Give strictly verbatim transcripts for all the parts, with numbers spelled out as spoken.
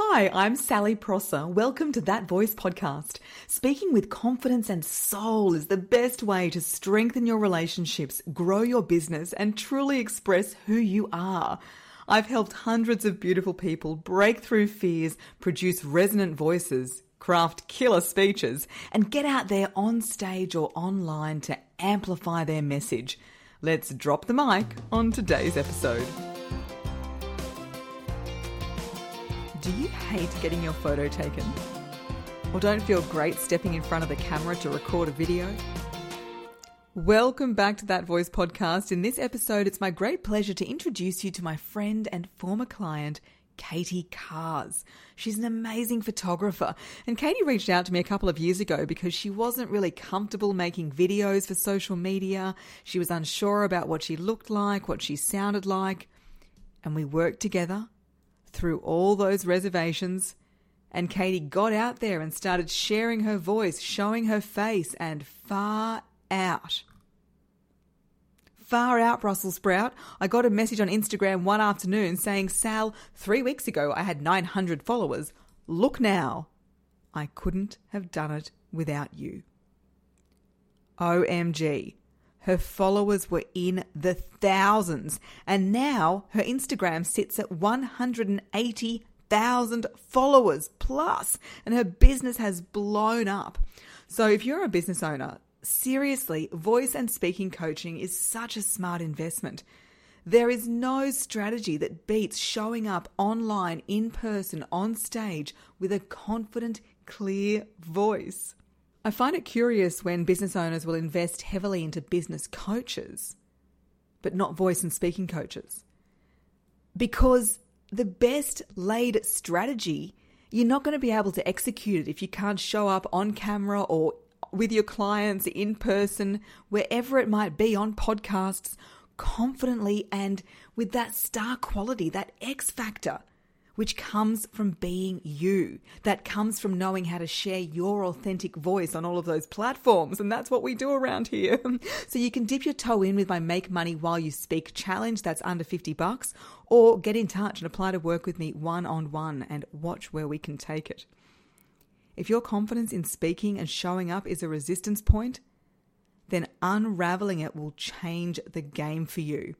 Hi, I'm Sally Prosser. Welcome to That Voice Podcast. Speaking with confidence and soul is the best way to strengthen your relationships, grow your business, and truly express who you are. I've helped hundreds of beautiful people break through fears, produce resonant voices, craft killer speeches, and get out there on stage or online to amplify their message. Let's drop the mic on today's episode. Do you hate getting your photo taken? Or don't feel great stepping in front of the camera to record a video? Welcome back to That Voice Podcast. In this episode, it's my great pleasure to introduce you to my friend and former client, Katie Kaars. She's an amazing photographer, and Katie reached out to me a couple of years ago because she wasn't really comfortable making videos for social media. She was unsure about what she looked like, what she sounded like, and we worked together through all those reservations, and Katie got out there and started sharing her voice, showing her face, and far out. Far out, Brussels sprout. I got a message on Instagram one afternoon saying, Sal, three weeks ago I had nine hundred followers. Look now. I couldn't have done it without you. O M G. Her followers were in the thousands, and now her Instagram sits at one hundred eighty thousand followers plus, and her business has blown up. So if you're a business owner, seriously, voice and speaking coaching is such a smart investment. There is no strategy that beats showing up online, in person, on stage with a confident, clear voice. I find it curious when business owners will invest heavily into business coaches, but not voice and speaking coaches. Because the best laid strategy, you're not going to be able to execute it if you can't show up on camera or with your clients, in person, wherever it might be, on podcasts, confidently and with that star quality, that X factor, which comes from being you. That comes from knowing how to share your authentic voice on all of those platforms. And that's what we do around here. So you can dip your toe in with my Make Money While You Speak Challenge. That's under fifty bucks. Or get in touch and apply to work with me one-on-one and watch where we can take it. If your confidence in speaking and showing up is a resistance point, then unraveling it will change the game for you.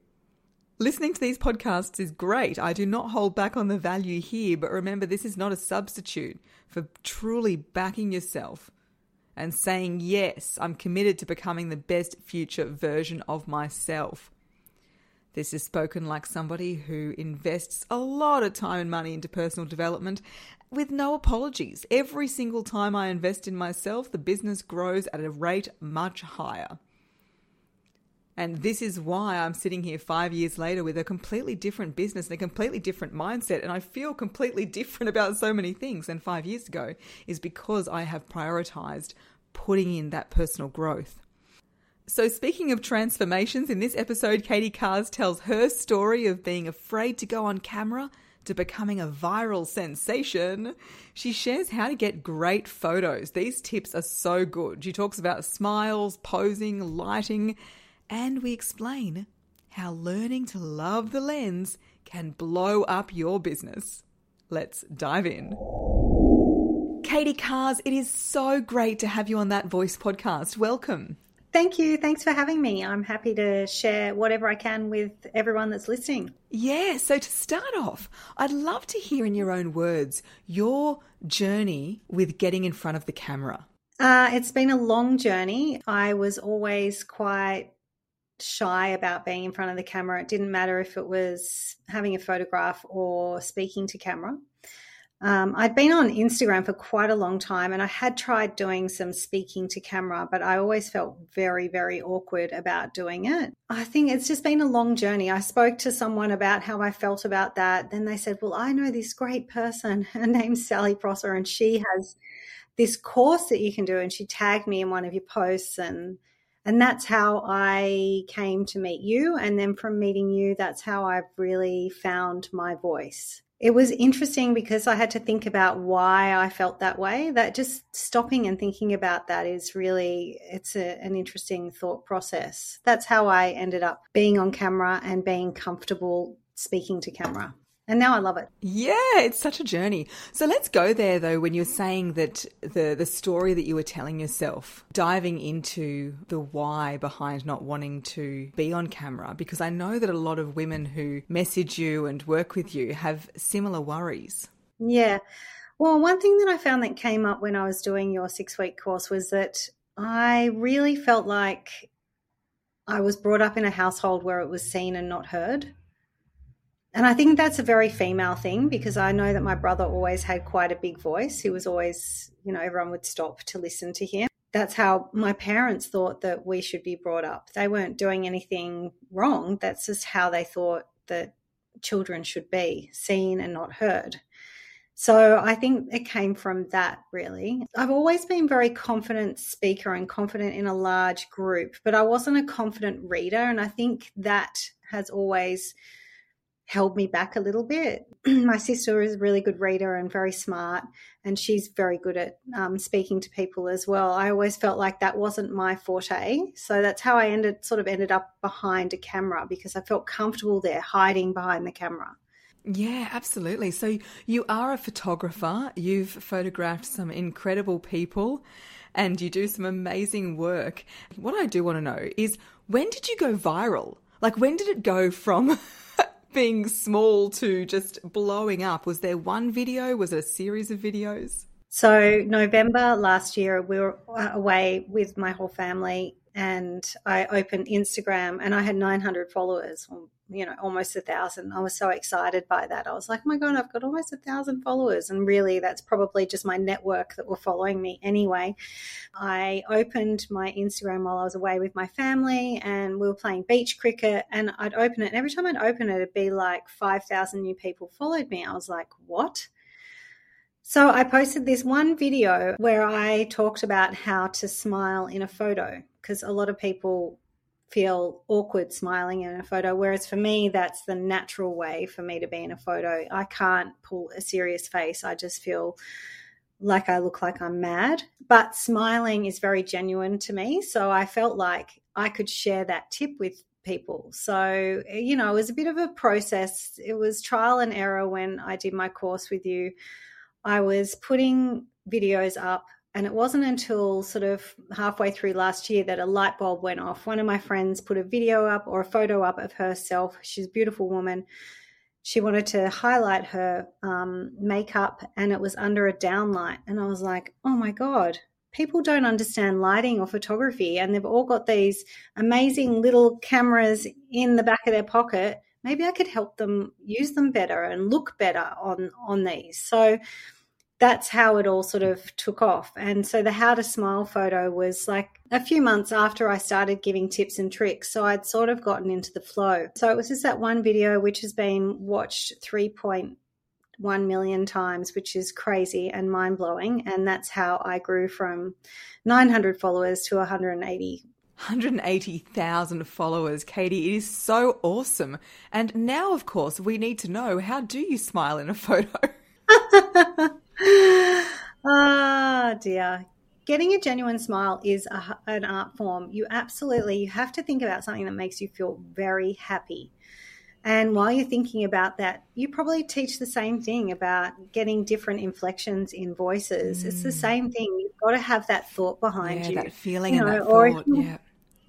Listening to these podcasts is great. I do not hold back on the value here, but remember, this is not a substitute for truly backing yourself and saying, yes, I'm committed to becoming the best future version of myself. This is spoken like somebody who invests a lot of time and money into personal development with no apologies. Every single time I invest in myself, the business grows at a rate much higher. And this is why I'm sitting here five years later with a completely different business and a completely different mindset. And I feel completely different about so many things than five years ago, is because I have prioritized putting in that personal growth. So speaking of transformations, in this episode, Katie Kaars tells her story of being afraid to go on camera to becoming a viral sensation. She shares how to get great photos. These tips are so good. She talks about smiles, posing, lighting, and we explain how learning to love the lens can blow up your business. Let's dive in. Katie Kaars, it is so great to have you on That Voice Podcast. Welcome. Thank you. Thanks for having me. I'm happy to share whatever I can with everyone that's listening. Yeah. So to start off, I'd love to hear in your own words your journey with getting in front of the camera. Uh, it's been a long journey. I was always quite shy about being in front of the camera. It didn't matter if it was having a photograph or speaking to camera. Um, I'd been on Instagram for quite a long time, and I had tried doing some speaking to camera, but I always felt very, very awkward about doing it. I think it's just been a long journey. I spoke to someone about how I felt about that. Then they said, well, I know this great person. Her name's Sally Prosser, and she has this course that you can do, and she tagged me in one of your posts, and and that's how I came to meet you. And then from meeting you, that's how I've really found my voice. It was interesting because I had to think about why I felt that way. That just stopping and thinking about that is really, it's a, an interesting thought process. That's how I ended up being on camera and being comfortable speaking to camera. And now I love it. Yeah, it's such a journey. So let's go there, though, when you're saying that the, the story that you were telling yourself, diving into the why behind not wanting to be on camera, because I know that a lot of women who message you and work with you have similar worries. Yeah. Well, one thing that I found that came up when I was doing your six-week course was that I really felt like I was brought up in a household where it was seen and not heard. And I think that's a very female thing, because I know that my brother always had quite a big voice. He was always, you know, everyone would stop to listen to him. That's how my parents thought that we should be brought up. They weren't doing anything wrong. That's just how they thought that children should be, seen and not heard. So I think it came from that, really. I've always been a very confident speaker and confident in a large group, but I wasn't a confident reader. And I think that has always held me back a little bit. My sister is a really good reader and very smart, and she's very good at um, speaking to people as well. I always felt like that wasn't my forte. So that's how I ended, sort of ended up behind a camera, because I felt comfortable there hiding behind the camera. Yeah, absolutely. So you are a photographer. You've photographed some incredible people and you do some amazing work. What I do want to know is, when did you go viral? Like, when did it go from being small to just blowing up? Was there one video? Was it a series of videos? So November last year, we were away with my whole family and I opened Instagram and I had nine hundred followers, you know, almost a thousand. I was so excited by that. I was like, oh my God, I've got almost a thousand followers. And really that's probably just my network that were following me anyway. I opened my Instagram while I was away with my family and we were playing beach cricket, and I'd open it. And every time I'd open it, it'd be like five thousand new people followed me. I was like, what? So I posted this one video where I talked about how to smile in a photo, because a lot of people feel awkward smiling in a photo, whereas for me that's the natural way for me to be in a photo. I can't pull a serious face. I just feel like I look like I'm mad. But smiling is very genuine to me, so I felt like I could share that tip with people. So, you know, it was a bit of a process. It was trial and error. When I did my course with you, I was putting videos up, and it wasn't until sort of halfway through last year that a light bulb went off. One of my friends put a video up, or a photo up, of herself. She's a beautiful woman. She wanted to highlight her um, makeup, and it was under a downlight. And I was like, oh my God, people don't understand lighting or photography, and they've all got these amazing little cameras in the back of their pocket. Maybe I could help them use them better and look better on, on these. So that's how it all sort of took off. And so the How to Smile photo was like a few months after I started giving tips and tricks. So I'd sort of gotten into the flow. So it was just that one video, which has been watched three point one million times, which is crazy and mind blowing. And that's how I grew from nine hundred followers to one hundred eighty. one hundred eighty thousand followers, Katie. It is so awesome. And now, of course, we need to know, how do you smile in a photo? Ah, oh dear. Getting a genuine smile is a, an art form. You absolutely, you have to think about something that makes you feel very happy. And while you're thinking about that, you probably teach the same thing about getting different inflections in voices. Mm. It's the same thing. You've got to have that thought behind yeah, you. Yeah, that feeling you know, and that or thought, you, yeah.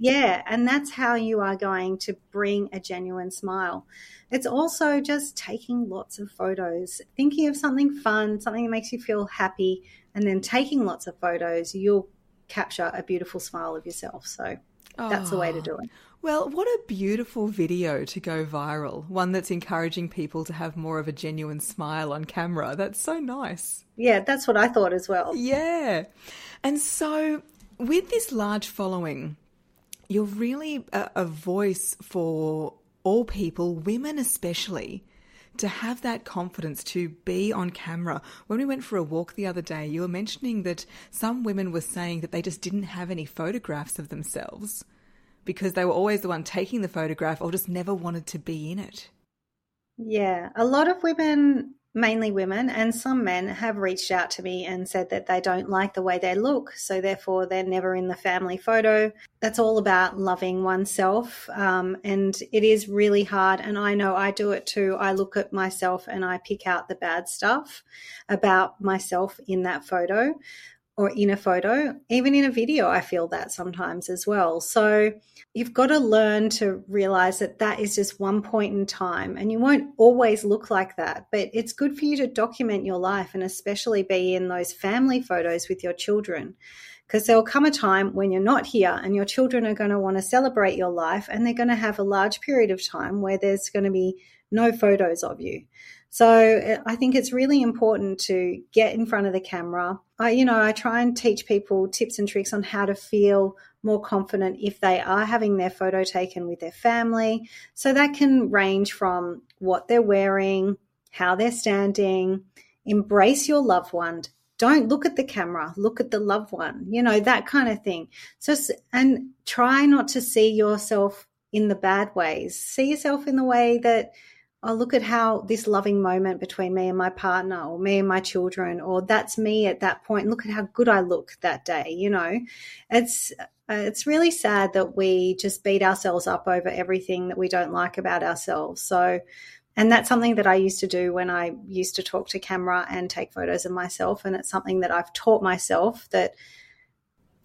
Yeah, and that's how you are going to bring a genuine smile. It's also just taking lots of photos, thinking of something fun, something that makes you feel happy, and then taking lots of photos. You'll capture a beautiful smile of yourself. So that's oh, the way to do it. Well, what a beautiful video to go viral, one that's encouraging people to have more of a genuine smile on camera. That's so nice. Yeah, that's what I thought as well. Yeah. And so with this large following, you're really a voice for all people, women especially, to have that confidence to be on camera. When we went for a walk the other day, you were mentioning that some women were saying that they just didn't have any photographs of themselves because they were always the one taking the photograph or just never wanted to be in it. Yeah, a lot of women mainly women and some men, have reached out to me and said that they don't like the way they look, so therefore they're never in the family photo. That's all about loving oneself, um, and it is really hard, and I know I do it too. I look at myself and I pick out the bad stuff about myself in that photo or in a photo, even in a video. I feel that sometimes as well. So you've got to learn to realize that that is just one point in time, and you won't always look like that, but it's good for you to document your life, and especially be in those family photos with your children, because there'll come a time when you're not here and your children are going to want to celebrate your life, and they're going to have a large period of time where there's going to be no photos of you. So I think it's really important to get in front of the camera. I, you know, I try and teach people tips and tricks on how to feel more confident if they are having their photo taken with their family. So that can range from what they're wearing, how they're standing. Embrace your loved one. Don't look at the camera, look at the loved one, you know, that kind of thing. So, and try not to see yourself in the bad ways. See yourself in the way that, I'll look at how this loving moment between me and my partner, or me and my children, or that's me at that point. Look at how good I look that day. You know, it's it's really sad that we just beat ourselves up over everything that we don't like about ourselves. So, and that's something that I used to do when I used to talk to camera and take photos of myself. And it's something that I've taught myself that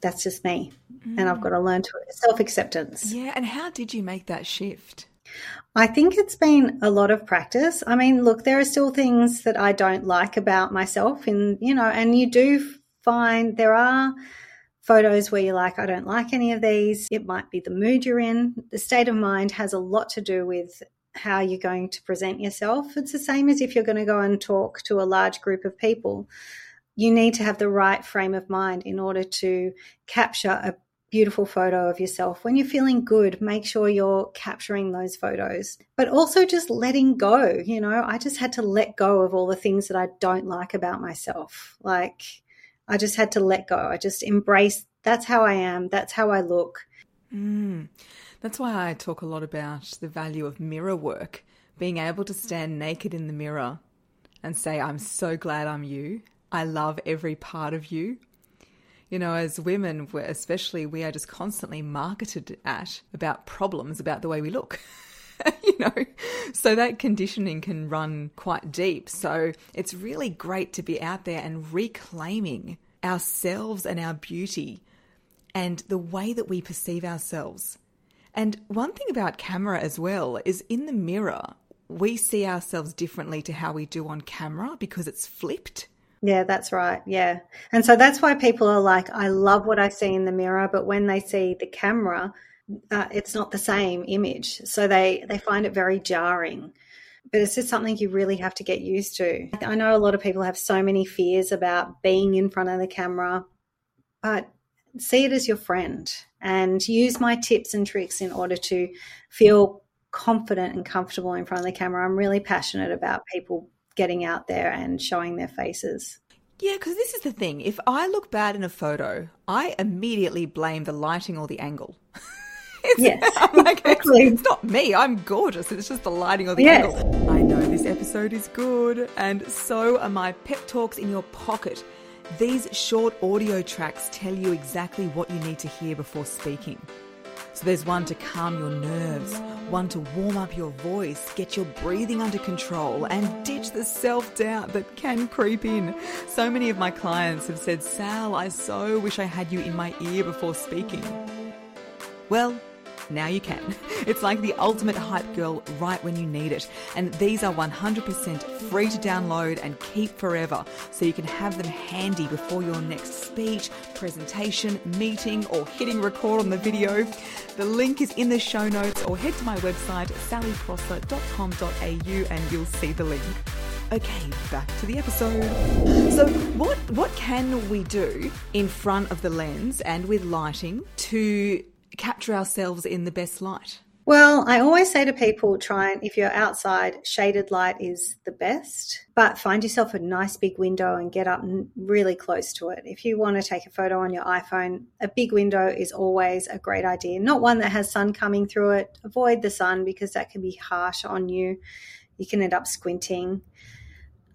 that's just me, mm. and I've got to learn to self-acceptance. Yeah. And how did you make that shift? I think it's been a lot of practice. I mean, look, there are still things that I don't like about myself, and, you know, and you do find there are photos where you're like, I don't like any of these. It might be the mood you're in. The state of mind has a lot to do with how you're going to present yourself. It's the same as if you're going to go and talk to a large group of people. You need to have the right frame of mind in order to capture a beautiful photo of yourself. When you're feeling good, make sure you're capturing those photos, but also just letting go. You know, I just had to let go of all the things that I don't like about myself. Like, I just had to let go. I just embrace that's how I am. That's how I look. Mm. That's why I talk a lot about the value of mirror work, being able to stand naked in the mirror and say, I'm so glad I'm you. I love every part of you. You know, as women, especially, we are just constantly marketed at about problems, about the way we look, you know, so that conditioning can run quite deep. So it's really great to be out there and reclaiming ourselves and our beauty and the way that we perceive ourselves. And one thing about camera as well is in the mirror, we see ourselves differently to how we do on camera because it's flipped. Yeah, that's right. Yeah. And so that's why people are like, I love what I see in the mirror, but when they see the camera, uh, it's not the same image. So they, they find it very jarring. But it's just something you really have to get used to. I know a lot of people have so many fears about being in front of the camera, but see it as your friend and use my tips and tricks in order to feel confident and comfortable in front of the camera. I'm really passionate about people getting out there and showing their faces. Yeah, because this is the thing. If I look bad in a photo, I immediately blame the lighting or the angle. It's, yes, I'm like, exactly. It's, it's not me. I'm gorgeous. It's just the lighting or the yes. angle. I know this episode is good, and so are my Pep Talks in Your Pocket. These short audio tracks tell you exactly what you need to hear before speaking. So there's one to calm your nerves, one to warm up your voice, get your breathing under control, and ditch the self-doubt that can creep in. So many of my clients have said, Sal, I so wish I had you in my ear before speaking. Well, now you can. It's like the ultimate hype girl right when you need it. And these are one hundred percent free to download and keep forever, so you can have them handy before your next speech, presentation, meeting, or hitting record on the video. The link is in the show notes, or head to my website, sally prosser dot com dot a u, and you'll see the link. Okay, back to the episode. So what, what can we do in front of the lens and with lighting to capture ourselves in the best light? Well, I always say to people, try and, if you're outside, shaded light is the best, but find yourself a nice big window and get up really close to it. If you want to take a photo on your iPhone, a big window is always a great idea. Not one that has sun coming through it. Avoid the sun because that can be harsh on you. You can end up squinting.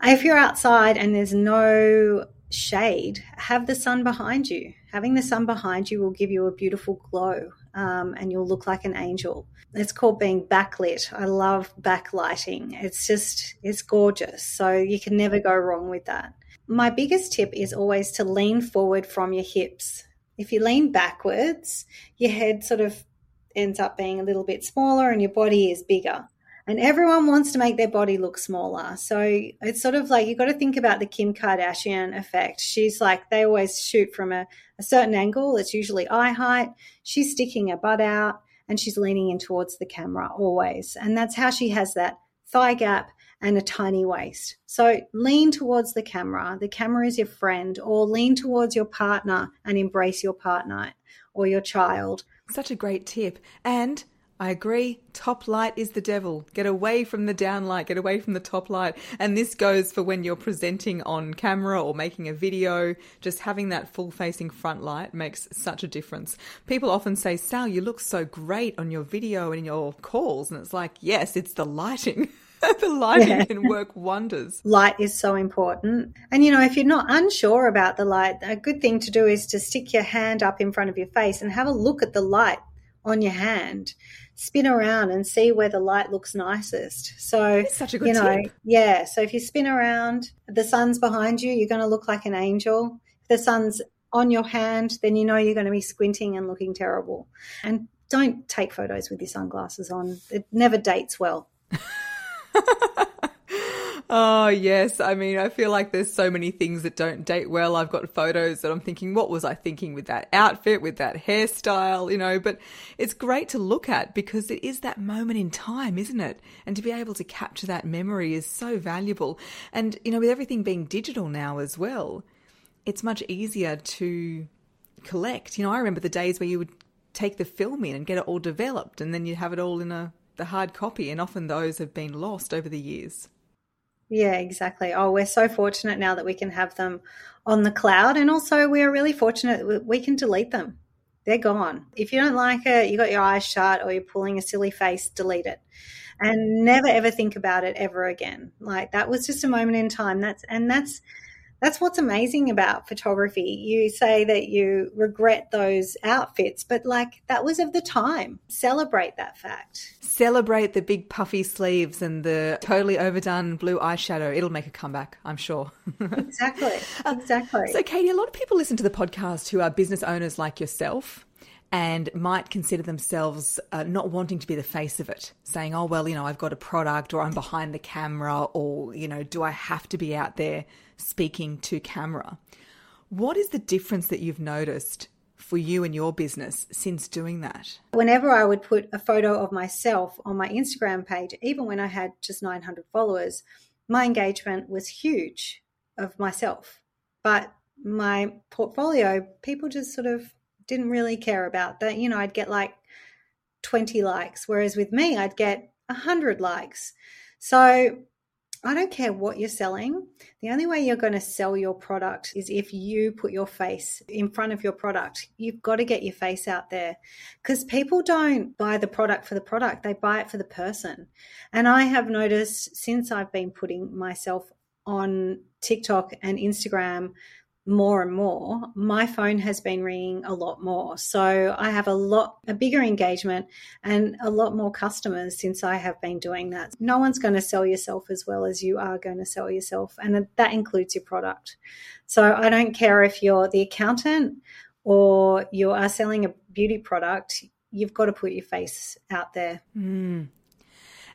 If you're outside and there's no shade, have the sun behind you. Having the sun behind you will give you a beautiful glow, um, and you'll look like an angel. It's called being backlit. I love backlighting. It's just, it's gorgeous. So you can never go wrong with that. My biggest tip is always to lean forward from your hips. If you lean backwards, your head sort of ends up being a little bit smaller and your body is bigger. And everyone wants to make their body look smaller. So it's sort of like you've got to think about the Kim Kardashian effect. She's like, they always shoot from a, a certain angle. It's usually eye height. She's sticking her butt out and she's leaning in towards the camera always. And that's how she has that thigh gap and a tiny waist. So lean towards the camera. The camera is your friend. Or lean towards your partner and embrace your partner or your child. Such a great tip. And I agree, top light is the devil. Get away from the down light, get away from the top light. And this goes for when you're presenting on camera or making a video. Just having that full-facing front light makes such a difference. People often say, Sal, you look so great on your video and in your calls. And it's like, yes, it's the lighting. The lighting yeah. can work wonders. Light is so important. And, you know, if you're not unsure about the light, a good thing to do is to stick your hand up in front of your face and have a look at the light on your hand. Spin around and see where the light looks nicest. So, such a good you know, tip. Yeah. So if you spin around, the sun's behind you, you're going to look like an angel. If the sun's on your hand, then you know you're going to be squinting and looking terrible. And don't take photos with your sunglasses on. It never dates well. Oh, yes. I mean, I feel like there's so many things that don't date well. I've got photos that I'm thinking, what was I thinking with that outfit, with that hairstyle, you know, but it's great to look at because it is that moment in time, isn't it? And to be able to capture that memory is so valuable. And, you know, with everything being digital now as well, it's much easier to collect. You know, I remember the days where you would take the film in and get it all developed and then you'd have it all in a the hard copy, and often those have been lost over the years. Yeah, exactly. Oh, we're so fortunate now that we can have them on the cloud, and also we're really fortunate that we can delete them. They're gone. If you don't like it, you got your eyes shut or you're pulling a silly face, delete it. And never ever think about it ever again. Like that was just a moment in time. That's and that's that's what's amazing about photography. You say that you regret those outfits, but like that was of the time. Celebrate that fact. Celebrate the big puffy sleeves and the totally overdone blue eyeshadow. It'll make a comeback, I'm sure. Exactly, exactly. So Katie, a lot of people listen to the podcast who are business owners like yourself and might consider themselves uh, not wanting to be the face of it, saying, oh, well, you know, I've got a product or I'm behind the camera or, you know, do I have to be out there speaking to camera? What is the difference that you've noticed for you and your business since doing that? Whenever I would put a photo of myself on my Instagram page, even when I had just nine hundred followers, my engagement was huge of myself. But my portfolio, people just sort of didn't really care about that. You know, I'd get like twenty likes, whereas with me, I'd get one hundred likes. So I don't care what you're selling. The only way you're going to sell your product is if you put your face in front of your product. You've got to get your face out there because people don't buy the product for the product. They buy it for the person. And I have noticed since I've been putting myself on TikTok and Instagram more and more, my phone has been ringing a lot more. So I have a lot, a bigger engagement and a lot more customers since I have been doing that. No one's going to sell yourself as well as you are going to sell yourself. And that includes your product. So I don't care if you're the accountant or you are selling a beauty product, you've got to put your face out there. Mm.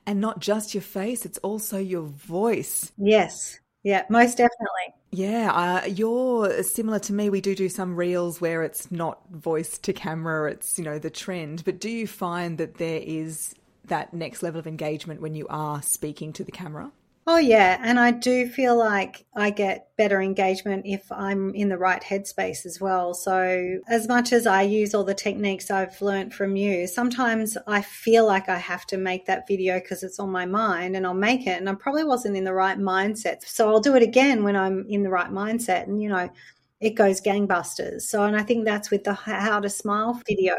And not just your face, it's also your voice. Yes. Yeah, most definitely. Yeah, uh, you're similar to me. We do do some reels where it's not voice to camera, it's, you know, the trend. But do you find that there is that next level of engagement when you are speaking to the camera? Oh, yeah, and I do feel like I get better engagement if I'm in the right headspace as well. So as much as I use all the techniques I've learned from you, sometimes I feel like I have to make that video because it's on my mind and I'll make it, and I probably wasn't in the right mindset. So I'll do it again when I'm in the right mindset and, you know, it goes gangbusters. So, and I think that's with the How to Smile video.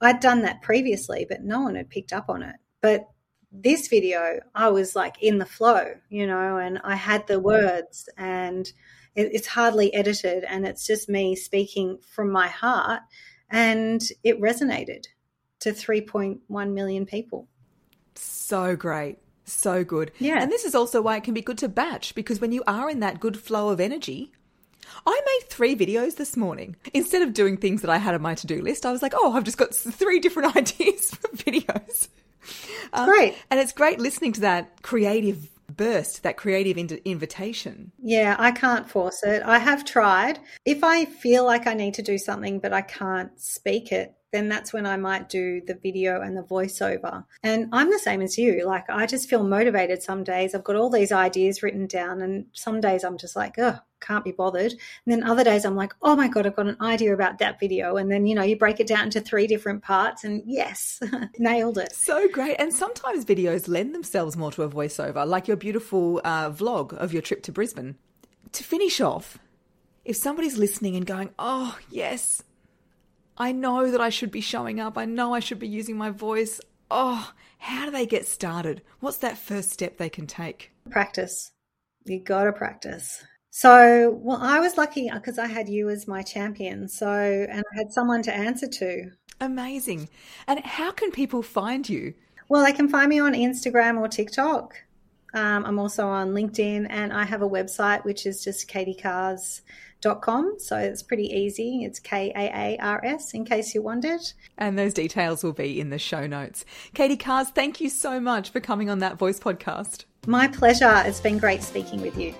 I'd done that previously, but no one had picked up on it. But this video, I was like in the flow, you know, and I had the words, and it, it's hardly edited, and it's just me speaking from my heart, and it resonated to three point one million people. So great. So good. Yeah. And this is also why it can be good to batch, because when you are in that good flow of energy, I made three videos this morning. Instead of doing things that I had on my to-do list, I was like, oh, I've just got three different ideas for videos. Um, great. And it's great listening to that creative burst, that creative in- invitation. Yeah, I can't force it. I have tried. If I feel like I need to do something but I can't speak it, then that's when I might do the video and the voiceover. And I'm the same as you. Like, I just feel motivated some days. I've got all these ideas written down, and some days I'm just like, oh, can't be bothered. And then other days I'm like, oh my God, I've got an idea about that video. And then, you know, you break it down into three different parts, and yes, nailed it. So great. And sometimes videos lend themselves more to a voiceover, like your beautiful uh, vlog of your trip to Brisbane. To finish off, if somebody's listening and going, oh yes, I know that I should be showing up, I know I should be using my voice, oh, how do they get started? What's that first step they can take? Practice. You got to practice. So, well, I was lucky because I had you as my champion. So, and I had someone to answer to. Amazing. And how can people find you? Well, they can find me on Instagram or TikTok. Um, I'm also on LinkedIn, and I have a website, which is just katie kaars dot com. So it's pretty easy. It's K A A R S, in case you wondered. And those details will be in the show notes. Katie Kaars, thank you so much for coming on That Voice Podcast. My pleasure. It's been great speaking with you.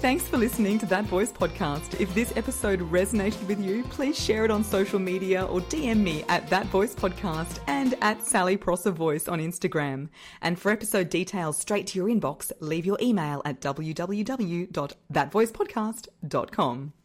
Thanks for listening to That Voice Podcast. If this episode resonated with you, please share it on social media or D M me at That Voice Podcast and at Sally Prosser Voice on Instagram. And for episode details straight to your inbox, leave your email at w w w dot that voice podcast dot com.